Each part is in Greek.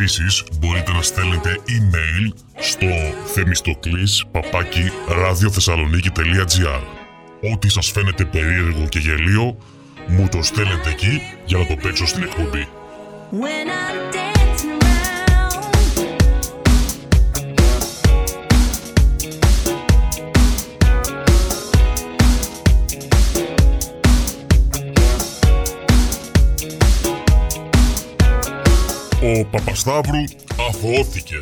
Επίσης, μπορείτε να στέλνετε email στο themistoklis@radiothessaloniki.gr. Ό,τι σας φαίνεται περίεργο και γελίο, μου το στέλνετε εκεί για να το παίξω στην εκπομπή. Ο Παπασταύρου αθωώθηκε.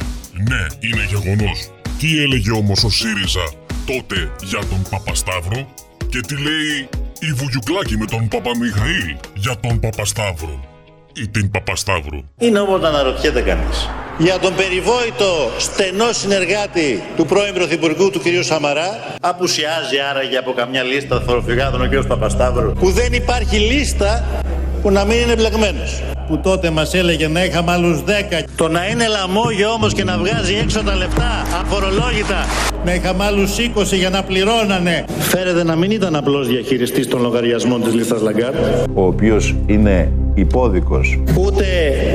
Ναι, είναι γεγονός. Τι έλεγε όμως ο ΣΥΡΙΖΑ τότε για τον Παπασταύρο και τι λέει η Βουγιουκλάκη με τον Παπαμιχαήλ για τον Παπασταύρο ή την Παπασταύρου? Είναι όμως να αναρωτιέται κανείς. Για τον περιβόητο στενό συνεργάτη του πρώην Πρωθυπουργού του κ. Σαμαρά, απουσιάζει άραγε από καμιά λίστα θωροφυγάδων ο κ. Παπασταύρου, που δεν υπάρχει λίστα που να μην είναι εμπλεγμένος. Που τότε μας έλεγε να είχαμε άλλους 10. Το να είναι λαμόγιο όμως και να βγάζει έξω τα λεφτά αφορολόγητα. Να είχαμε άλλους 20 για να πληρώνανε. Φέρεται να μην ήταν απλός διαχειριστής των λογαριασμών της λίστας Λαγκάρτ, ο οποίος είναι υπόδικος. Ούτε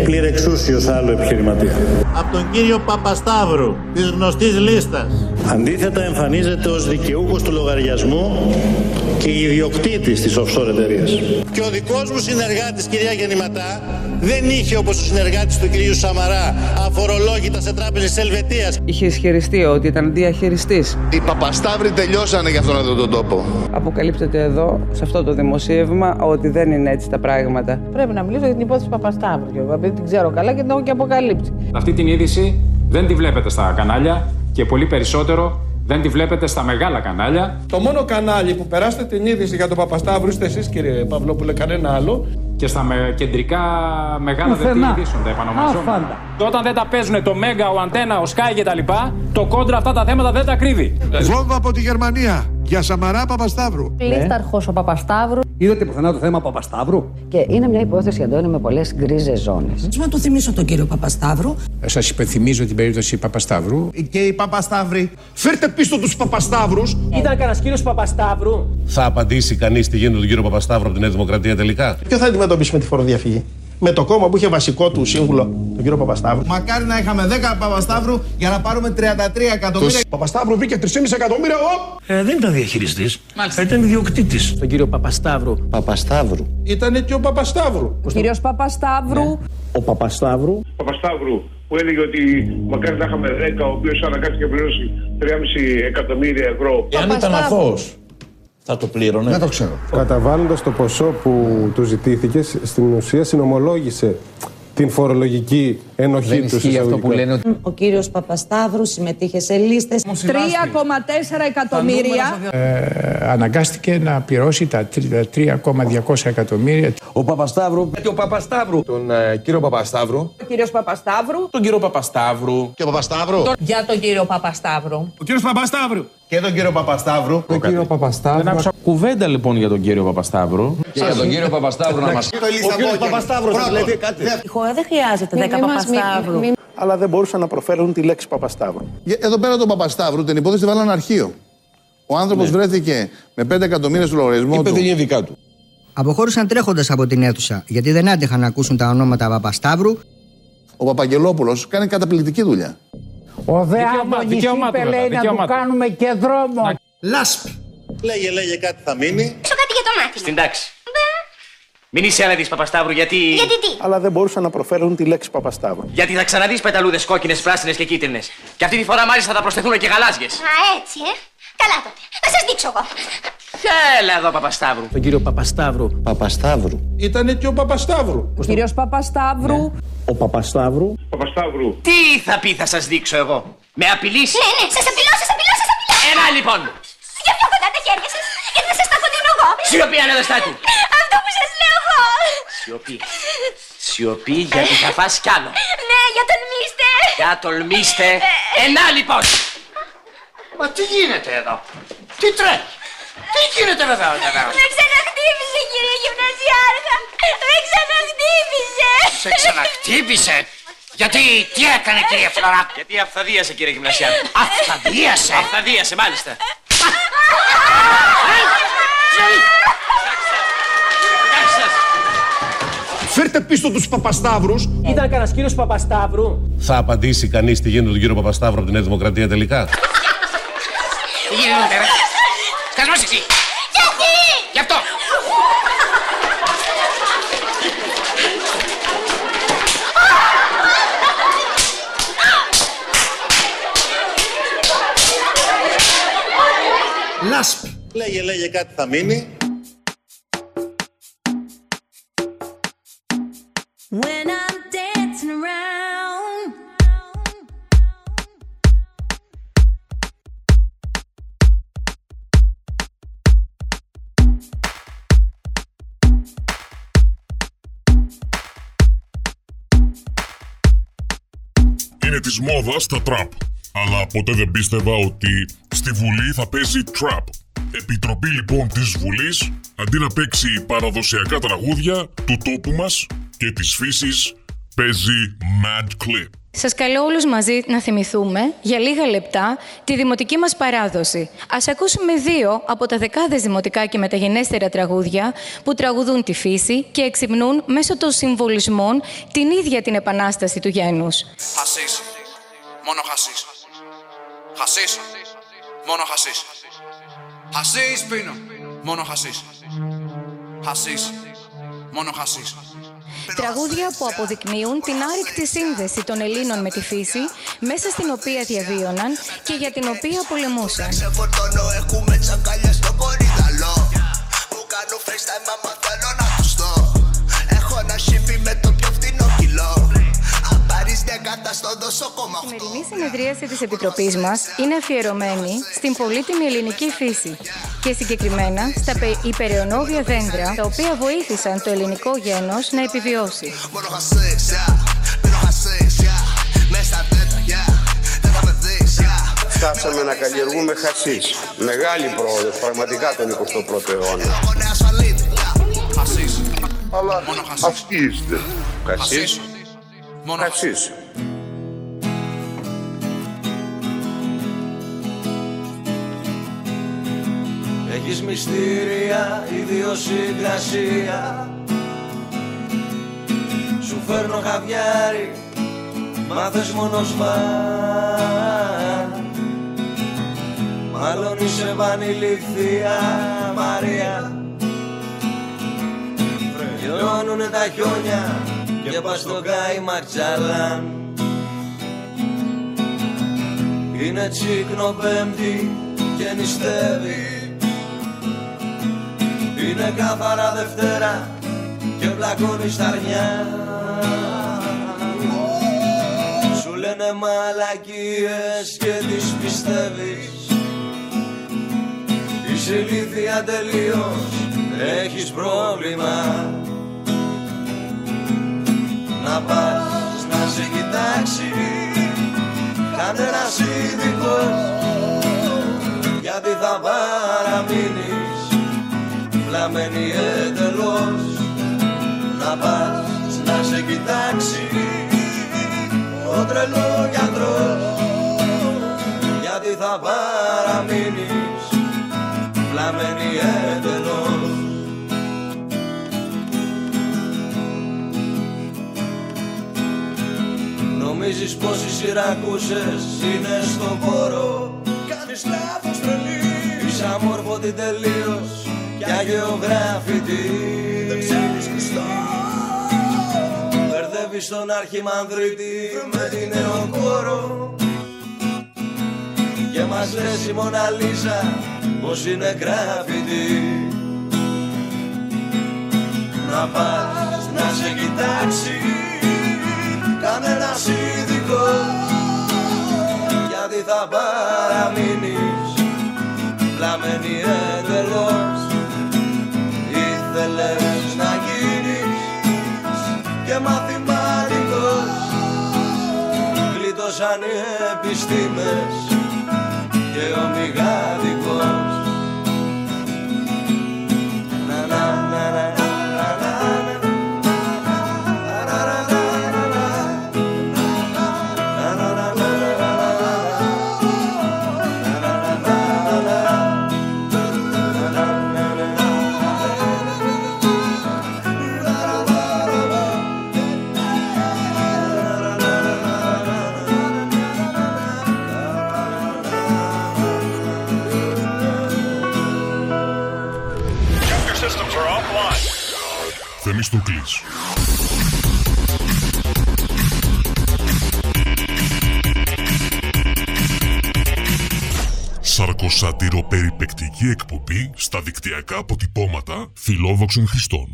πληρεξούσιος άλλο επιχειρηματία. Από τον κύριο Παπασταύρου της γνωστής λίστας. Αντίθετα εμφανίζεται ως δικαιούχος του λογαριασμού και ιδιοκτήτης της offshore εταιρείας. Και ο δικός μου συνεργάτης, κυρία Γεννηματά, δεν είχε όπως ο συνεργάτης του κυρίου Σαμαρά αφορολόγητα σε τράπεζες Ελβετίας. Είχε ισχυριστεί ότι ήταν διαχειριστής. Οι Παπασταύροι τελειώσανε για αυτόν εδώ τον τόπο. Αποκαλύπτεται εδώ, σε αυτό το δημοσίευμα, ότι δεν είναι έτσι τα πράγματα. Πρέπει να μιλήσω για την υπόθεση Παπασταύρου, επειδή την ξέρω καλά και την έχω και αποκαλύψει. Αυτή την είδηση δεν τη βλέπετε στα κανάλια και πολύ περισσότερο. Δεν τη βλέπετε στα μεγάλα κανάλια. Το μόνο κανάλι που περάσετε την είδηση για τον Παπασταύρου είστε εσείς, κύριε Παυλόπουλε, κανένα άλλο. Και στα κεντρικά μεγάλα δελτία ειδήσεων τα επανομαζόμενα. Όταν δεν τα παίζουν το Μέγκα, ο Αντένα, ο Σκάι και τα λοιπά, το κόντρα αυτά τα θέματα δεν τα κρύβει. Βόμβα από τη Γερμανία για Σαμαρά Παπασταύρου. Πλήσταρχος ο Παπασταύρου. Είδατε πουθενά το θέμα Παπασταύρου? Και είναι μια υπόθεση, Αντώνη, με πολλές γκρίζες ζώνες. Να του θυμίσω τον κύριο Παπασταύρου. Σας υπενθυμίζω την περίπτωση Παπασταύρου. Και οι Παπασταύροι. Φέρτε πίσω τους Παπασταύρους. Ήταν κανένας κύριος Παπασταύρου? Θα απαντήσει κανείς τι γίνεται τον κύριο Παπασταύρου από τη Νέα Δημοκρατία τελικά? Ποιο θα αντιμετωπίσουμε τη φοροδιαφυγή? Με το κόμμα που είχε βασικό του σύμβουλο τον κύριο Παπασταύρου. Μακάρι να είχαμε 10 Παπασταύρου για να πάρουμε 33 εκατομμύρια. Ο Παπασταύρου μπήκε 3,5 εκατομμύρια. Δεν ήταν διαχειριστής. Μάλιστα. Ήταν ιδιοκτήτης. Τον κύριο Παπασταύρου. Παπασταύρου. Ήτανε και ο Παπασταύρου. Ο κύριος Παπασταύρου. Ναι. Ο Παπασταύρου. Παπασταύρου που έλεγε ότι μακάρι να είχαμε 10, ο οποίος αναγκάστηκε και πληρώσει 3,5 εκατομμύρια ευρώ. Εάν ήταν αθώος, θα το πλήρωνε. Δεν το ξέρω. Καταβάλλοντας το ποσό που του ζητήθηκε, στην ουσία συνομολόγησε την φορολογική ενοχή του. Δεν ισχύει αυτό που λένε ότι... Ο κύριος Παπασταύρου συμμετείχε σε λίστες. 3,4 εκατομμύρια. Αναγκάστηκε να πληρώσει τα 3,2 εκατομμύρια. Ο Παπασταύρου. Γιατί ο Παπασταύρου. Τον κύριο Παπασταύρου. Ο κύριος Παπασταύρου. Τον κύριο Παπασταύρου. Και ο Παπασταύρου. Για τον κύριο Παπασταύρου. Ο κύριος Παπασταύρου. Και τον κύριο Παπασταύρου. Τον κύριο Παπασταύρου. Δεν άκουσα κουβέντα λοιπόν για τον κύριο Παπασταύρου. Και για τον κύριο Παπασταύρου να μας πει. Ο κύριος Παπασταύρου λέει κάτι. Δεν χρειάζεται 10 Παπασταύρου. Αλλά δεν μπορούσαν να προφέρουν τη λέξη Παπασταύρου. Εδώ πέρα τον Παπασταύρου την υπόθεση βάλανε αρχείο. Ο άνθρωπος βρέθηκε με 5 εκατομμύρια στο λογαριασμό του. Αποχώρησαν τρέχοντας από την αίθουσα γιατί δεν άντεχαν να ακούσουν τα ονόματα Παπασταύρου. Ο Παπαγγελόπουλος κάνει καταπληκτική δουλειά. Ο δε Άμονης είπε, λέει, να του κάνουμε και δρόμο. Λάσπη. Λέγε, κάτι θα μείνει. Έξω κάτι για το μάτι. Στην τάξη. Μην είσαι άνετης, Παπασταύρου, γιατί... Γιατί τι? Αλλά δεν μπορούσαν να προφέρουν τη λέξη Παπασταύρου. Γιατί θα ξαναδείς πεταλούδες κόκκινες, πράσινες και κίτρινες. Και αυτή τη φορά μάλιστα θα προσθεθούν και γαλάζιες. Α, έτσι, Καλά τότε. Να σας δείξω εγώ. Έλα εδώ, Παπασταύρου. Τον κύριο Παπασταύρου. Παπασταύρου. Ήτανε και ο Παπασταύρου. Ο κύριος Παπασταύρου. Ναι. Ο Παπασταύρου. Παπασταύρου. Τι θα πει, θα σας δείξω εγώ. Με απειλείς? Ναι, σας απειλώ. Έλα λοιπόν. Για πιο κοντά τα χέρια σας, γιατί θα σας τα φωτίνω εγώ. Σιωπή, ανεδεστάτη. Αυτό που σας λέω εγώ. Σιωπή, γιατί θα φας κι άλλο. Ναι, για τολμήστε. Ενά λοιπόν. Μα τι γίνεται εδώ? Τι τρέχει? Τι γίνεται βέβαια. Με ξαναχτύπησε, κύριε Γυμνασιάρχα. Με ξαναχτύπησε. Σε ξαναχτύπησε. Γιατί, τι έκανε, κύριε Φλωρά? Γιατί αυθαδίασε, κύριε Γυμνασιάρχα. Αυθαδίασε. Αυθαδίασε, μάλιστα. Φέρτε πίσω τους Παπασταύρους. Ήταν κανένας κύριος Παπασταύρου. Θα απαντήσει κανείς τι γίνεται τον κύριο Παπασταύρου από τη Νέα Δημοκρατία τελικά? Τι γίνεται ρε? Σκασμός εσύ. Γιατί? Γι' αυτό. Λάσπη. Λέγε κάτι θα μείνει. When I'm dancing around. Είναι της μόδας τα τραπ. Αλλά ποτέ δεν πίστευα ότι στη Βουλή θα παίζει τραπ. Επιτροπή λοιπόν της Βουλής, αντί να παίξει παραδοσιακά τραγούδια του τόπου μας και της φύσης, παίζει Mad Clip. Σας καλώ όλους μαζί να θυμηθούμε για λίγα λεπτά τη δημοτική μας παράδοση. Ας ακούσουμε δύο από τα δεκάδες δημοτικά και μεταγενέστερα τραγούδια που τραγουδούν τη φύση και εξυμνούν μέσω των συμβολισμών την ίδια την επανάσταση του γένους. Χασίς. Μόνο χασίς. Χασίς. Μόνο χασίς. Χασίς πίνω. Μόνο χασίς. Χασίς. Μόνο χασίς. Τραγούδια που αποδεικνύουν την άρρηκτη σύνδεση των Ελλήνων με τη φύση, μέσα στην οποία διαβίωναν και για την οποία πολεμούσαν. Η σημερινή συνεδρίαση της Επιτροπής μας είναι αφιερωμένη στην πολύτιμη ελληνική φύση και συγκεκριμένα στα υπεραιωνόβια δέντρα, τα οποία βοήθησαν το ελληνικό γένος να επιβιώσει. Φτάσαμε να καλλιεργούμε χασίς. Μεγάλη πρόοδος πραγματικά τον 21ο αιώνα. Αλλά αυτοί είστε. Χασίς. Χασίς. Έχεις μυστήρια, ιδιοσυγκρασία. Σου φέρνω χαβιάρι, μα θες μόνο σπαν. Μάλλον είσαι βανιλιθία Μαρία. Γελώνουνε τα χιόνια και πας στο Γκάι Μακτζαλάν. Είναι τσίκνο Πέμπτη και νηστεύει. Είναι καθαρά Δευτέρα και πλακώνεις τα αρνιά. Σου λένε μαλακίες και τις πιστεύεις. Είσαι ηλίθια τελείως, έχεις πρόβλημα. Να πας να σε κοιτάξει κανένας ειδικός, γιατί θα παραμείνει βλαμμένη εντελώς. Να πας να σε κοιτάξει ο τρελόγιατρος, γιατί θα παραμείνεις βλαμμένη εντελώς. Νομίζεις πως οι Σιρακούσες είναι στον χώρο. Κάνεις λάθος τρελή. Είσαι αμόρφωτη τελείως κι αγιογράφητη. Δεν ξέρεις Χριστό. Μπερδεύεις τον Αρχιμανδρίτη με την νεοκόρο. Και μας λες η Μοναλίζα πως είναι γράφητη. Να πας να σε κοιτάξει κανένας ειδικός, γιατί θα παραμείνεις βλαμμένη εντελώς. Θέλεις να γίνεις και μαθηματικός. Γλίτωσαν οι επιστήμες και ο μηγάδικος. Να να να να να να. Θεμιστοκλής. Σαρκοσατυροπεριπαικτική εκπομπή στα δικτυακά αποτυπώματα φιλόδοξων Χριστών.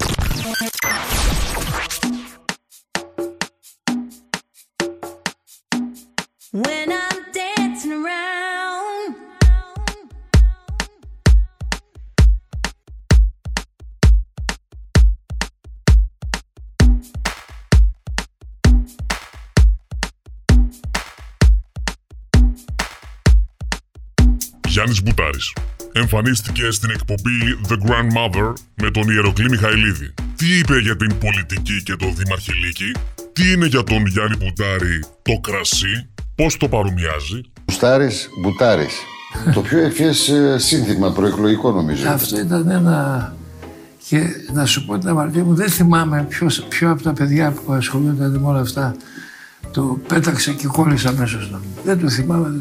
When I'm dancing around, Γιάννης Μπουτάρης. Εμφανίστηκε στην εκπομπή The Grandmother με τον Ιεροκλή Μιχαηλίδη. Τι είπε για την πολιτική και το Δημαρχηλίκη? Τι είναι για τον Γιάννη Μπουτάρη το κρασί? Πώς το παρομοιάζει? Μπουτάρης. Το πιο ευχές σύνθημα προεκλογικό, νομίζω. Αυτό ήταν ένα... Και να σου πω την αμαρτία μου, δεν θυμάμαι ποιο από τα παιδιά που ασχολούνταν με όλα αυτά το πέταξε και κόλλησε αμέσως. Δεν το θυμάμαι.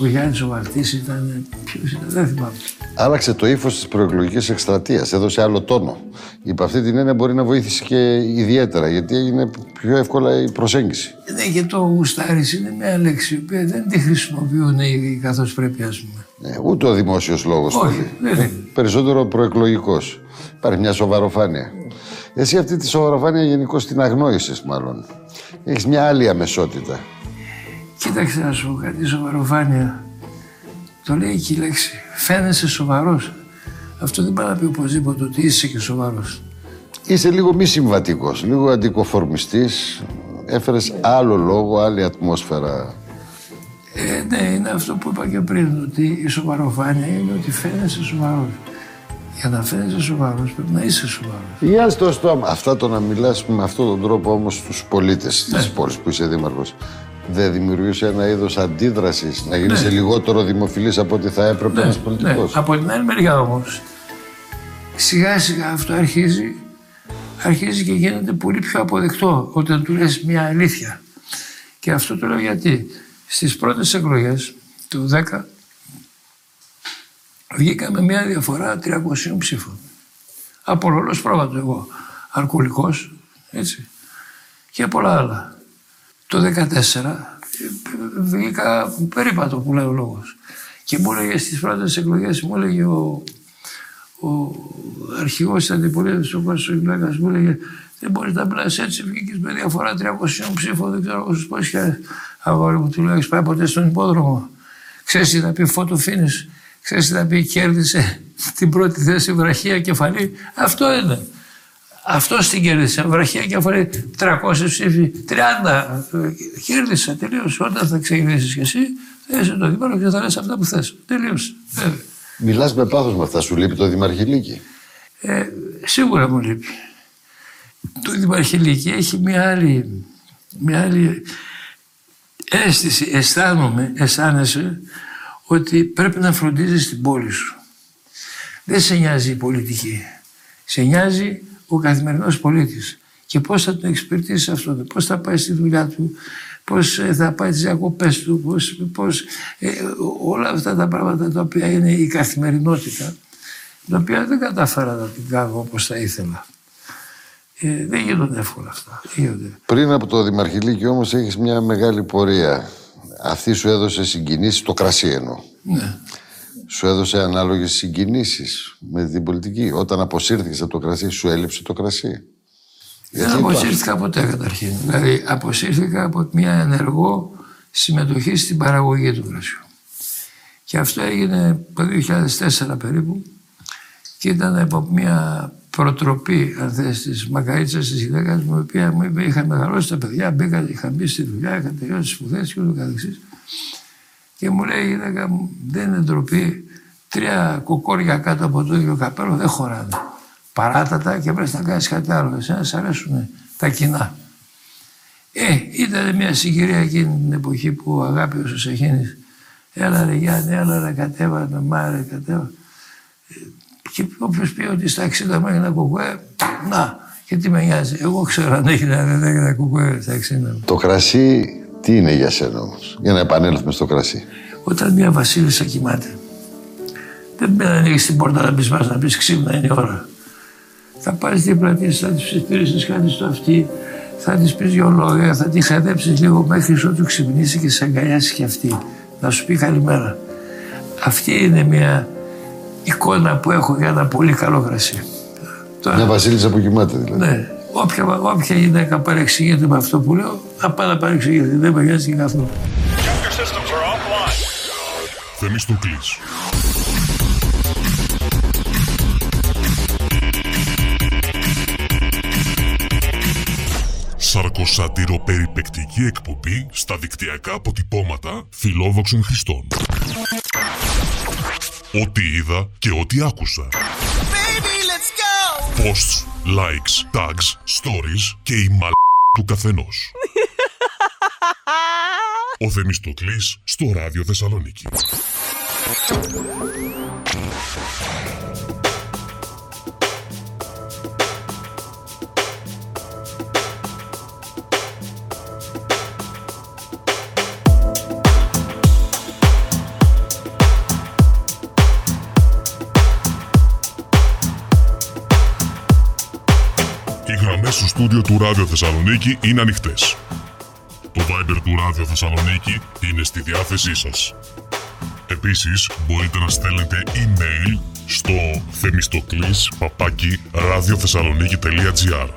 Ο Γιάννης ο Βαρτής ήταν... Ποιος ήταν, δεν θυμάμαι. Άλλαξε το ύφος της προεκλογικής εκστρατείας, έδωσε άλλο τόνο. Υπ' αυτή την έννοια μπορεί να βοήθησε και ιδιαίτερα, γιατί έγινε πιο εύκολα η προσέγγιση. Ναι, και το γουστάρις είναι μια λέξη που δεν τη χρησιμοποιούν καθώς πρέπει, ας πούμε. Ναι, ούτε ο δημόσιος λόγος. Όχι, ναι. Περισσότερο προεκλογικός. Υπάρχει μια σοβαροφάνεια. Εσύ αυτή τη σοβαροφάνεια γενικώς την αγνόησες, μάλλον. Έχεις μια άλλη αμεσότητα. Κοίταξε να σου πω κάτι, σοβαροφάνεια. Το λέει και η λέξη. Φαίνεσαι σοβαρός. Αυτό δεν πάει να πει οπωσδήποτε ότι είσαι και σοβαρός. Είσαι λίγο μη συμβατικός, λίγο αντικοφορμιστής. Έφερες άλλο λόγο, άλλη ατμόσφαιρα. Ναι, είναι αυτό που είπα και πριν, ότι η σοβαροφάνεια είναι ότι φαίνεσαι σοβαρός. Για να φαίνεσαι σοβαρός πρέπει να είσαι σοβαρός. Γεια το στόμα. Αυτά το να μιλάς με αυτόν τον τρόπο όμως στους πολίτες της πόλης που είσαι δήμαρχος, δεν δημιουργούσε ένα είδος αντίδρασης, να γίνεις λιγότερο δημοφιλής από ό,τι θα έπρεπε ένας πολιτικός? Ναι. Από την άλλη μεριά όμως, σιγά σιγά αυτό αρχίζει και γίνεται πολύ πιο αποδεκτό όταν του λες μια αλήθεια. Και αυτό το λέω γιατί στις πρώτες εκλογές του 10 βγήκαμε μια διαφορά 300 ψήφων. Από ρολός πρόβατο εγώ, αρκουλικός, έτσι, και πολλά άλλα. Το 2014 βγήκα περίπατο που λέει ο λόγος. Και μου έλεγε στις πρώτες εκλογές, μου έλεγε ο αρχηγός της αντιπολίτευσης, ο Πασογιουλάκας, μου έλεγε δεν μπορείς να μιλάς έτσι, βγήκες με διαφορά 300 ψήφων, δεν ξέρω όσους πώς και αγόρι μου, του λέω, έχεις πάει ποτέ στον υπόδρομο? Ξέρεις τι θα πει photo finish, ξέρεις τι θα πει κέρδισε την πρώτη θέση βραχία κεφαλή, αυτό είναι. Αυτός την κέρδισε, βραχία κεφαλή, 300 ψήφοι, 30. Κέρδισε, τελείωσε. Όταν θα ξεκινήσεις κι εσύ, θα είσαι το δήμαρχο και θα λες αυτά που θες. Τελείωσε. Μιλάς με πάθος με αυτά, σου λείπει το Δημαρχηλίκι? Σίγουρα μου λείπει. Το Δημαρχηλίκι έχει μια άλλη αίσθηση. Αισθάνεσαι ότι πρέπει να φροντίζεις την πόλη σου. Δεν σε νοιάζει η πολιτική. Σε νοιάζει ο καθημερινός πολίτης και πώς θα τον εξυπηρετήσει αυτό, πώς θα πάει στη δουλειά του, πώς θα πάει τις διακοπές του, όλα αυτά τα πράγματα τα οποία είναι η καθημερινότητα, τα οποία δεν κατάφερα να την κάνω όπως θα ήθελα. Δεν γίνονται εύκολα αυτά. Πριν από το Δημαρχηλίκι όμως έχεις μια μεγάλη πορεία. Αυτή σου έδωσε συγκινήσεις, το κρασί εννοώ. Ναι. Σου έδωσε ανάλογες συγκινήσεις με την πολιτική. Όταν αποσύρθηκες από το κρασί, σου έλειψε το κρασί? Δεν αποσύρθηκα ποτέ καταρχήν. Δηλαδή, αποσύρθηκα από μια ενεργό συμμετοχή στην παραγωγή του κρασιού. Και αυτό έγινε το 2004 περίπου και ήταν από μια προτροπή, αν θες, της μακαρίτσας της γυναίκας μου, η οποία μου είπε: είχα μεγαλώσει τα παιδιά, είχα μπει στη δουλειά, είχα τελειώσει τις σπουδές και ούτω καθεξής. Και μου λέει η γυναίκα μου, δεν είναι ντροπή, 3 κοκόρια κάτω από το ίδιο καπέλο δεν χωράνε. Παράτατα και πρέπει να κάνεις κάτι άλλο. Εσένα σ' αρέσουν τα κοινά. Ήταν μια συγκυρία εκείνη την εποχή που ο Αγάπιος ο Σαχίνης, έλα ρε Γιάννη, έλα ρε κατέβα, να μάρε κατέβα. Και όποιος πει ότι στα 60 μου έγινε κοκουέ, να, και τι με νοιάζει. Εγώ ξέρω αν έγινε κοκουέ στα 60. Το κρασί. Τι είναι για σένα όμως, για να επανέλθουμε στο κρασί? Όταν μια βασίλισσα κοιμάται, δεν πρέπει να ανοίξεις την πόρτα να μπεις μέσα, να πεις ξύπνα, είναι η ώρα. Θα πάρεις την πλατεία, θα της ψιθυρίσεις κάτι στο αυτή, θα της πεις δυο λόγια, θα τη χαδέψεις λίγο μέχρι ότου ξυπνήσει και σε αγκαλιάσει κι αυτή. Να σου πει καλημέρα. Αυτή είναι μια εικόνα που έχω για ένα πολύ καλό κρασί. Μια βασίλισσα που κοιμάται δηλαδή. Ναι. Όποια γυναίκα παρεξηγείται με αυτό που λέω, θα πάει να παρεξηγείται. Δεν με νοιάζει και καθόλου. Θέμης Τουρκλής. Σαρκοσάτηρο περιπαικτική εκπομπή στα δικτυακά αποτυπώματα φιλόδοξων χριστών. Ό,τι είδα και ό,τι άκουσα. Baby, let's go! Posts, likes, tags, stories και η μαλ... του καθενός. Ο Θέμης Τουρκλής στο Ράδιο Θεσσαλονίκη. Οι γραμμές στο στούντιο του Ράδιο Θεσσαλονίκη είναι ανοιχτές. Το Viber του Ράδιο Θεσσαλονίκη είναι στη διάθεσή σας. Επίσης, μπορείτε να στέλνετε email στο themistoklis@radiothessaloniki.gr.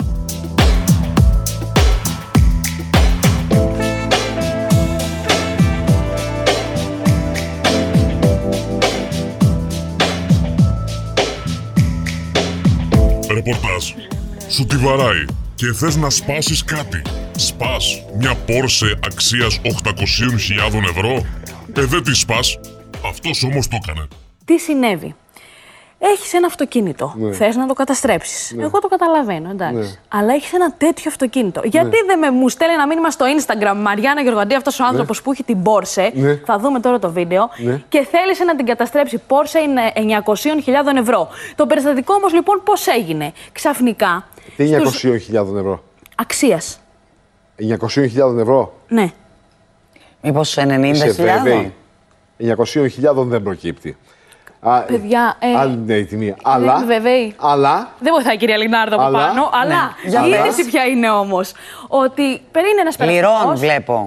Ρεπορτάζ. Σου τη βαράει και θες να σπάσεις κάτι. Σπάς μια Πόρσε αξίας 800.000 ευρώ. Δεν τη σπάς. Αυτός όμως το έκανε. Τι συνέβη? Έχεις ένα αυτοκίνητο. Ναι. Θες να το καταστρέψεις. Ναι. Εγώ το καταλαβαίνω, εντάξει. Ναι. Αλλά έχεις ένα τέτοιο αυτοκίνητο. Ναι. Γιατί δεν μου στέλνει ένα μήνυμα στο Instagram, Μαριάννα Γεωργαντή, αυτός ο άνθρωπος, ναι, που έχει την Πόρσε. Ναι. Θα δούμε τώρα το βίντεο. Ναι. Και θέλησε να την καταστρέψει. Πόρσε είναι 900.000 ευρώ. Το περιστατικό όμως λοιπόν πώς έγινε? Ξαφνικά. Τι 900.000 ευρώ. Αξίας. 900.000 ευρώ. Ναι. Μήπως 90.000. 900.000 δεν προκύπτει. Παιδιά, αν είναι η τιμή. Αλλά. Δεν βοηθάει η κυρία Λινάρδο από πάνω. Αλλά. Η είδηση ποια είναι όμως? Ότι περίνει ένας περαστικός. Λιρών, βλέπω.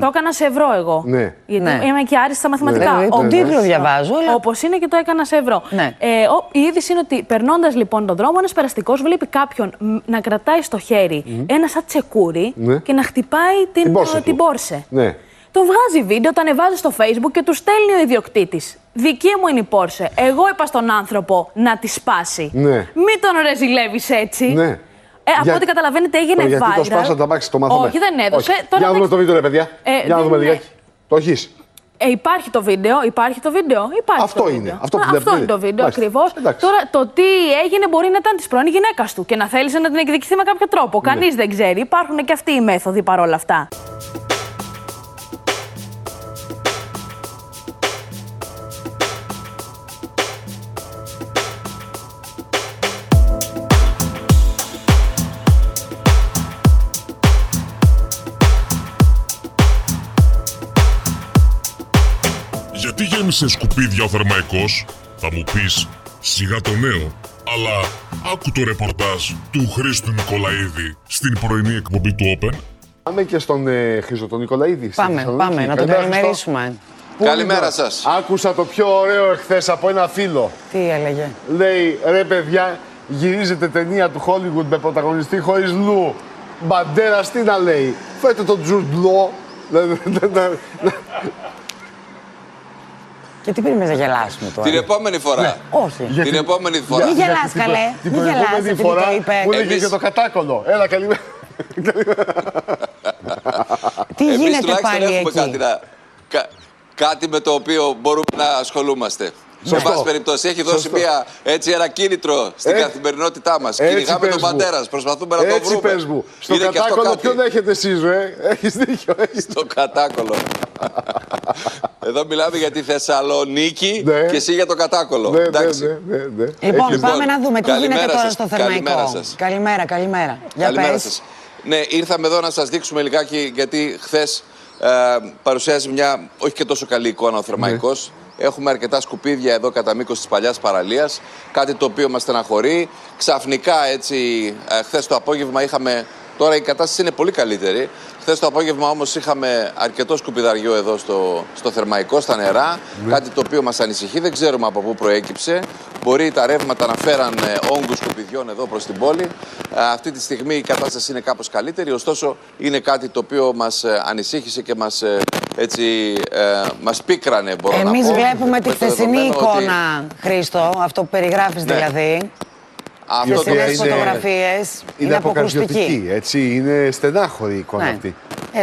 Το έκανα σε ευρώ εγώ. Γιατί είμαι και άριστη στα μαθηματικά. Τον τίτλο διαβάζω. Όπως είναι και το έκανα σε ευρώ. Η είδηση είναι ότι περνώντας λοιπόν τον δρόμο, ένας περαστικός βλέπει κάποιον να κρατάει στο χέρι ένα σαν τσεκούρι και να χτυπάει την Πόρσε. Του βγάζει βίντεο, το ανεβάζει στο Facebook και του στέλνει ο ιδιοκτήτης. Δική μου είναι η Πόρσε. Εγώ είπα στον άνθρωπο να τη σπάσει. Ναι. Μην τον ρε ζηλεύεις έτσι. Ναι. Από ό,τι καταλαβαίνετε έγινε viral. Γιατί το σπάσα τα μάξι, το μάθαμε. Όχι, δεν έδωσε. Όχι. Τώρα για να δούμε το βίντεο, ρε παιδιά. Για να δούμε λιγάκι. Το έχεις. Υπάρχει το βίντεο, Υπάρχει αυτό το βίντεο. Αυτό είναι το βίντεο, ακριβώς. Τώρα το τι έγινε μπορεί να ήταν της πρώην γυναίκας του και να θέλησε να την εκδικηθεί με κάποιο τρόπο. Κανείς δεν ξέρει. Υπάρχουν και αυτοί οι μέθοδοι παρόλα αυτά. Γιατί γέμισε σκουπίδια ο Θερμαϊκός? Θα μου πεις, σιγά το νέο, αλλά άκου το ρεπορτάζ του Χρήστου Νικολαίδη στην πρωινή εκπομπή του Open. Πάμε και στον Χρήστο τον Νικολαίδη. Πάμε, να τον καλημερίσουμε. Καλημέρα σας. Άκουσα το πιο ωραίο εχθές από ένα φίλο. Τι έλεγε? Λέει, ρε παιδιά, γυρίζεται ταινία του Hollywood με πρωταγωνιστή χωρίς Λου. Μπαντέρας τι να λέει? Φέτε τον Τζουρντ Λο. Και τι περίμενες να γελάσουμε τώρα? Την επόμενη φορά. Ναι. Όχι. Την επόμενη φορά. Μην γελάς, καλέ. Μην γελάς, επειδή το είπε. Μου έλεγε για το κατάκονο. Έλα, καλημέρα. Τι γίνεται πάλι εκεί? Κάτι με το οποίο μπορούμε να ασχολούμαστε. Σε πάση περιπτώσει, έχει δώσει ένα κίνητρο στην καθημερινότητά μας. Κυνηγάμε τον Μπαντέρα, προσπαθούμε να τον βρούμε. Πες μου. Στο κατάκολο, ποιον έχετε εσείς, ρε? Έχεις δίκιο. Στο κατάκολο. Εδώ μιλάμε για τη Θεσσαλονίκη και εσύ για το κατάκολο. Λοιπόν, πάμε να δούμε τι γίνεται τώρα στο Θερμαϊκό. Καλημέρα. Καλημέρα σας. Ναι, ήρθαμε εδώ να σας δείξουμε λιγάκι, γιατί χθες παρουσιάζει μια όχι και τόσο καλή εικόνα ο Θερμαϊκός. Έχουμε αρκετά σκουπίδια εδώ κατά μήκος της παλιάς παραλίας. Κάτι το οποίο μας στεναχωρεί. Ξαφνικά έτσι, χθες το απόγευμα είχαμε. Τώρα η κατάσταση είναι πολύ καλύτερη. Χθες το απόγευμα όμως είχαμε αρκετό σκουπιδαριό εδώ στο Θερμαϊκό, στα νερά. Κάτι το οποίο μας ανησυχεί, δεν ξέρουμε από πού προέκυψε. Μπορεί τα ρεύματα να φέραν όγκους σκουπιδιών εδώ προς την πόλη. Αυτή τη στιγμή η κατάσταση είναι κάπως καλύτερη. Ωστόσο είναι κάτι το οποίο μας ανησύχησε και μας πίκρανε, μπορώ να πω. Εμείς βλέπουμε τη χθεσινή εικόνα, Χρήστο, αυτό που περιγράφεις δηλαδή. Αυτό το φωτογραφίες είναι αποκρουστική, έτσι, είναι στενάχωρη η εικόνα αυτή.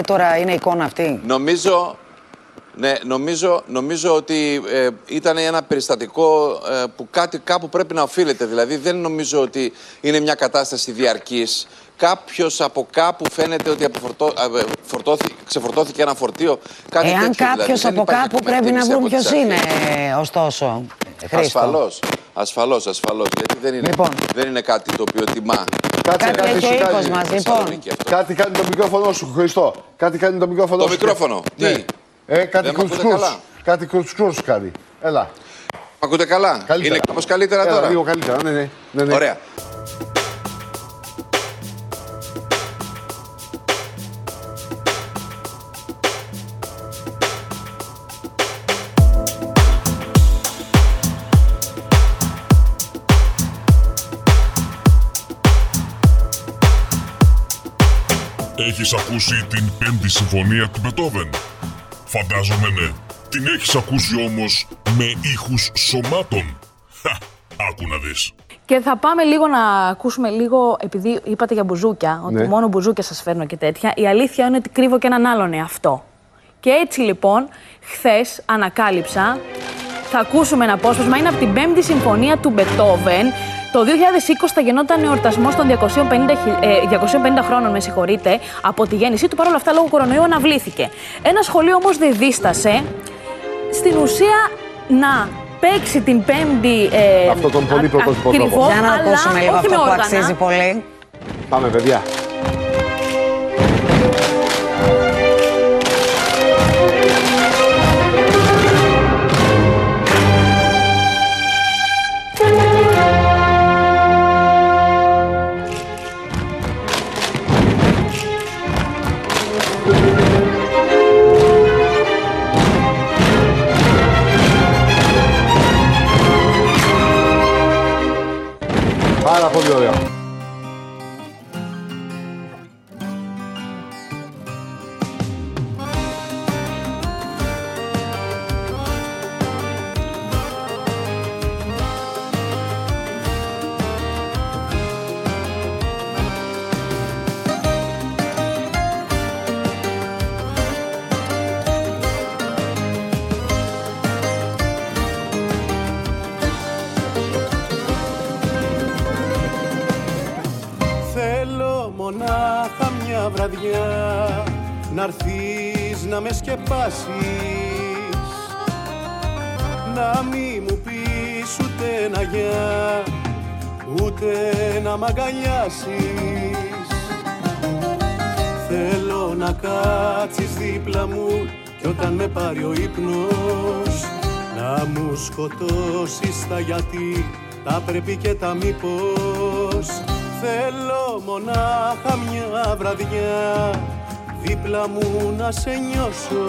Τώρα είναι η εικόνα αυτή. Νομίζω ότι ήταν ένα περιστατικό που κάπου πρέπει να οφείλεται. Δηλαδή δεν νομίζω ότι είναι μια κατάσταση διαρκής. Κάποιος από κάπου φαίνεται ότι ξεφορτώθηκε ένα φορτίο. Κάτι τέτοιο, κάποιος δηλαδή, από κάπου πρέπει να βρουν ποιος είναι, ωστόσο. Ασφαλώς. Γιατί δεν είναι κάτι το οποίο τιμά. Κάτι έχει ο οίκος μας, λοιπόν. Κάτι κάνει το μικρόφωνο σου, Χριστό. Το μικρόφωνο. Ναι. Τι. Κάτι κρουσκρούς κάνει. Έλα. Μ' ακούτε καλά. Καλύτερα. Είναι κάπως καλύτερα τώρα. Λίγο καλύτερα, ναι. Ωραία. Έχεις ακούσει την 5η Συμφωνία του Μπετόβεν? Φαντάζομαι ναι. Την έχεις ακούσει όμως με ήχους σωμάτων. Άκου να δεις. Και θα πάμε λίγο να ακούσουμε λίγο, επειδή είπατε για μπουζούκια, ότι μόνο μπουζούκια σας φέρνω και τέτοια. Η αλήθεια είναι ότι κρύβω και έναν άλλον εαυτό. Και έτσι λοιπόν, χθες ανακάλυψα, θα ακούσουμε ένα απόσπασμα, είναι από την 5η Συμφωνία του Μπετόβεν. Το 2020 θα γινόταν εορτασμός των 250 χρόνων, από τη γέννησή του. Παρ' όλα αυτά, λόγω κορονοϊού αναβλήθηκε. Ένα σχολείο όμως δεν δίστασε στην ουσία να παίξει την Πέμπτη. Αυτό τον πολύ πρωτότυπο τρόπο. Για να ακούσουμε λίγο αυτό που αξίζει πολύ. Πάμε, παιδιά. Πάρα πολύ ωραία. Να'ρθείς να με σκεπάσεις, να μη μου πεις ούτε να γεια, ούτε να μ' αγκαλιάσεις. Θέλω να κάτσεις δίπλα μου κι όταν με πάρει ο ύπνος, να μου σκοτώσεις τα γιατί, τα πρέπει και τα μήπως. Θέλω μονάχα μια βραδιά δίπλα μου να σε νιώσω,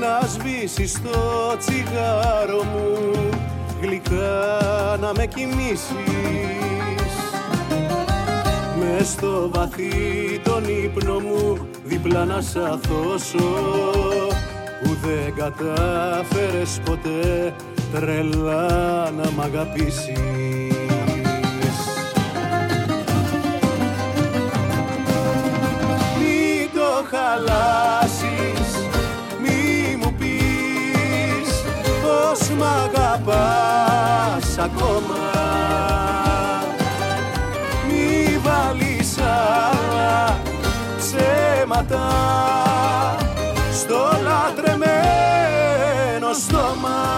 να σβήσεις το τσιγάρο μου γλυκά να με κοιμήσεις, μες στο βαθύ τον ύπνο μου δίπλα να σ' αθώσω, που δεν κατάφερες ποτέ τρελά να μ' αγαπήσεις. Μη μου πεις πως μ' αγαπάς ακόμα, μη βάλεις άλλα ψέματα στο λατρεμένο στόμα.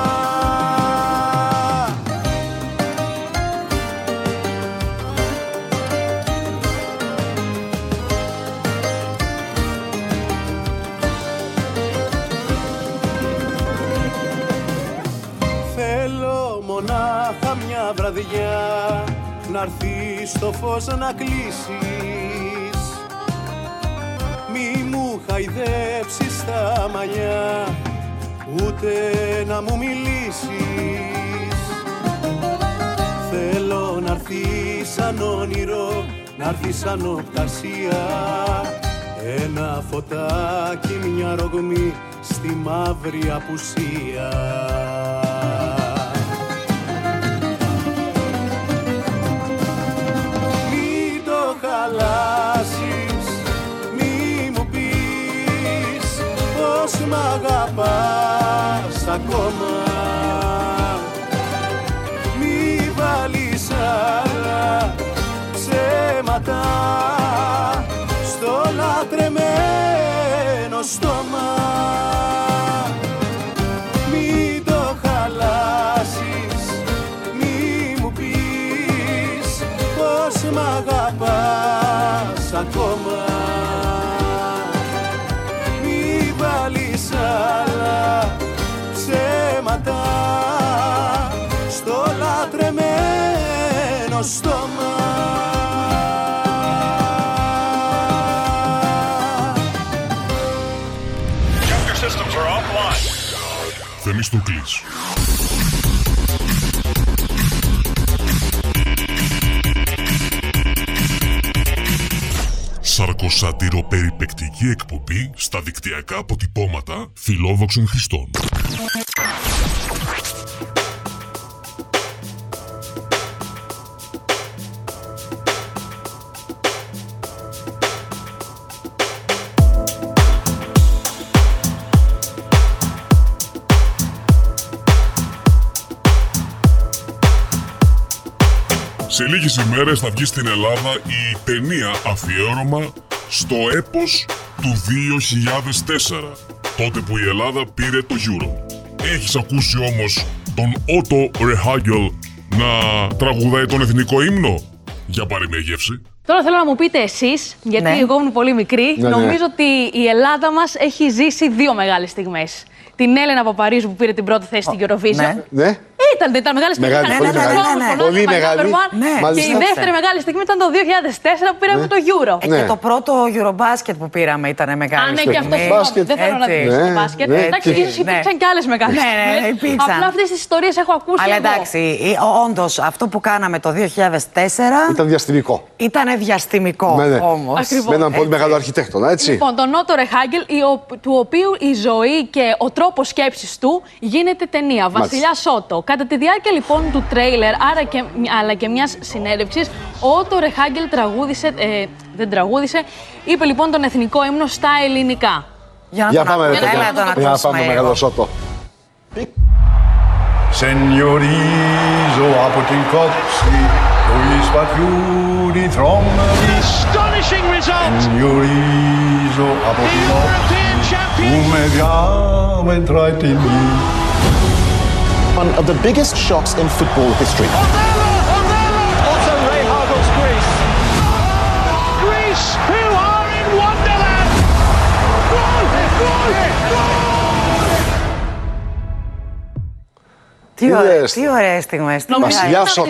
να έρθεις στο φως να κλείσεις. Μη μου χαϊδέψεις τα μαλλιά, ούτε να μου μιλήσεις. Θέλω να έρθεις σαν όνειρο, να έρθεις σαν οπτασία, ένα φωτάκι, μια ρογμή στη μαύρη απουσία. Μην το χαλάσεις, μη μου πεις πως μ' αγαπάς ακόμα. Μη βάλεις άλλα ψέματα στο λατρεμένο στόμα. Μην το χαλάσεις, μη μου πεις πως μ' αγαπάς ακόμα. Μη βάλεις άλλα ψέματα στο λατρεμένο στόμα. Θέμης Τουκλής. Σαρκοσάτηρο περιπαικτική εκπομπή στα δικτυακά αποτυπώματα φιλόδοξων Χριστών. Σε λίγες ημέρες θα βγει στην Ελλάδα η ταινία αφιέρωμα στο έπος του 2004, τότε που η Ελλάδα πήρε το Euro. Έχεις ακούσει όμως τον Ότο Ρεχάγκελ να τραγουδάει τον εθνικό ύμνο? Για πάρε μια γεύση. Τώρα θέλω να μου πείτε εσείς, γιατί εγώ ήμουν πολύ μικρή, νομίζω ότι η Ελλάδα μας έχει ζήσει δύο μεγάλες στιγμές. Την Έλενα Παπαρίζου που πήρε την πρώτη θέση στην Eurovision. Ήταν μεγάλη στιγμή. Πολύ μεγάλη. Και η δεύτερη μεγάλη στιγμή ήταν το 2004 που πήραμε το Euro. Και το πρώτο Eurobasket που πήραμε ήταν μεγάλη στιγμή. Αν και αυτό δεν θέλω να δείξω το μπάσκετ. Εντάξει, ίσως υπήρξαν και άλλες μεγάλες στιγμές. Απλά αυτές τις ιστορίες έχω ακούσει. Αλλά εντάξει, όντως αυτό που κάναμε το 2004 ήταν διαστημικό. Ήταν διαστημικό όμως. Με έναν πολύ μεγάλο αρχιτέκτονα, έτσι. Λοιπόν, τον Ότο Ρεχάγκελ, του οποίου η ζωή και ο τρόπος σκέψης του γίνεται ταινία. Βασιλιάς Ότο. Κατά τη διάρκεια λοιπόν του τρέιλερ, αλλά και μιας συνέντευξης, ο Ότο Ρεχάγκελ είπε λοιπόν τον εθνικό ύμνο στα ελληνικά. Για πάμε με το μεγάλο Ότο. Σενιορίζω από την κόψη του Ισπατιού τη τρόμνα. Σενιορίζω από την όψη που με διάμετρα την γη. One of the biggest shocks in football history. Ότο Ρεχάγκελ's Greece. Greece, who are in Wonderland. Goal, goal, goal. Τι ωραίες στιγμές. Βασιλιά Ότο.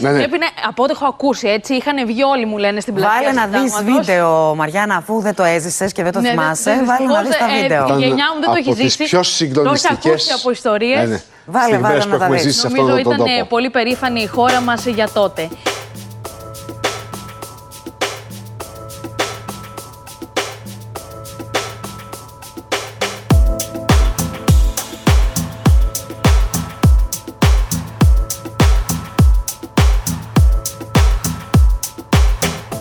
Πρέπει να, από ό,τι έχω ακούσει, έτσι, είχαν βγει όλοι, μου λένε, στην πλατεία. Βάλε να δεις βίντεο, Μαριάννα, αφού δεν το έζησες και δεν το θυμάσαι. Βάλε να δεις τα βίντεο. Η γενιά μου δεν το έχει ζήσει. Το έχει ακούσει από ιστορίες. Βάλε να τα δεις. Νομίζω ήταν πολύ περήφανη η χώρα μας για τότε.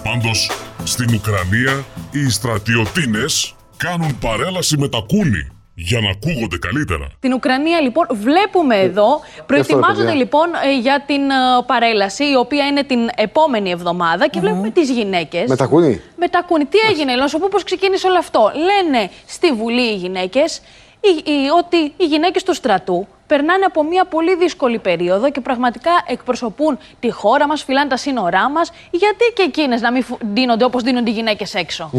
Πάντως, στην Ουκρανία οι στρατιωτίνες κάνουν παρέλαση με τα κούνη για να ακούγονται καλύτερα. Την Ουκρανία λοιπόν βλέπουμε εδώ. Προετοιμάζονται λοιπόν για την παρέλαση, η οποία είναι την επόμενη εβδομάδα, και βλέπουμε τις γυναίκες. Με τα κούνη. Με τα κούνη. Τι έγινε, να σου πω πώς ξεκίνησε όλο αυτό. Λένε στη Βουλή οι γυναίκες ότι οι γυναίκες του στρατού περνάνε από μια πολύ δύσκολη περίοδο και πραγματικά εκπροσωπούν τη χώρα μας, φυλάνε τα σύνορά μας. Γιατί και εκείνες να μην δίνονται όπως δίνονται οι γυναίκες έξω.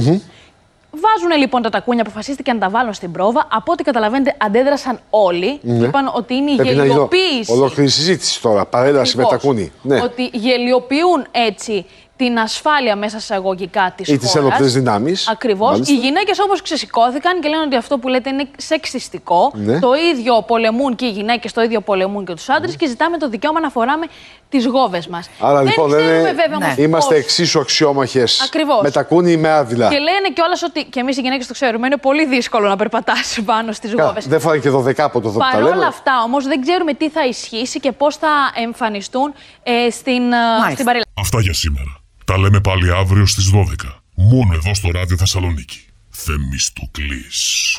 Βάζουν λοιπόν τα τακούνια, αποφασίστηκαν να τα βάλουν στην πρόβα. Από ό,τι καταλαβαίνετε, αντέδρασαν όλοι. Ναι. Είπαν ότι είναι η γελιοποίηση. Ολόκληρη συζήτηση τώρα, παρέλαση με τακούνι. Ναι. Ότι γελιοποιούν έτσι την ασφάλεια μέσα σε αγωγικά τη χώρα. Ή τις ενόπλες δυνάμεις. Ακριβώς. Οι γυναίκες όμως ξεσηκώθηκαν και λένε ότι αυτό που λέτε είναι σεξιστικό. Ναι. Το ίδιο πολεμούν και οι γυναίκες, το ίδιο πολεμούν και τους άντρες και ζητάμε το δικαίωμα να φοράμε τις γόβες μας. Άρα δεν λοιπόν ξέρουμε, βέβαια, ναι. Είμαστε εξίσου αξιόμαχες. Ακριβώς. Με τακούνι ή με άδυλα. Και λένε κιόλας ότι και εμείς οι γυναίκες το ξέρουμε, είναι πολύ δύσκολο να περπατάς πάνω στις γόβες. Δεν φοράει και 12 από το δοκιμάτι. Παρ' όλα αυτά όμως δεν ξέρουμε τι θα ισχύσει και πώς θα εμφανιστούν στην παρέλαση. Αυτά για σήμερα. Τα λέμε πάλι αύριο στις 12. Μόνο εδώ στο Ράδιο Θεσσαλονίκη. Θεμιστοκλής.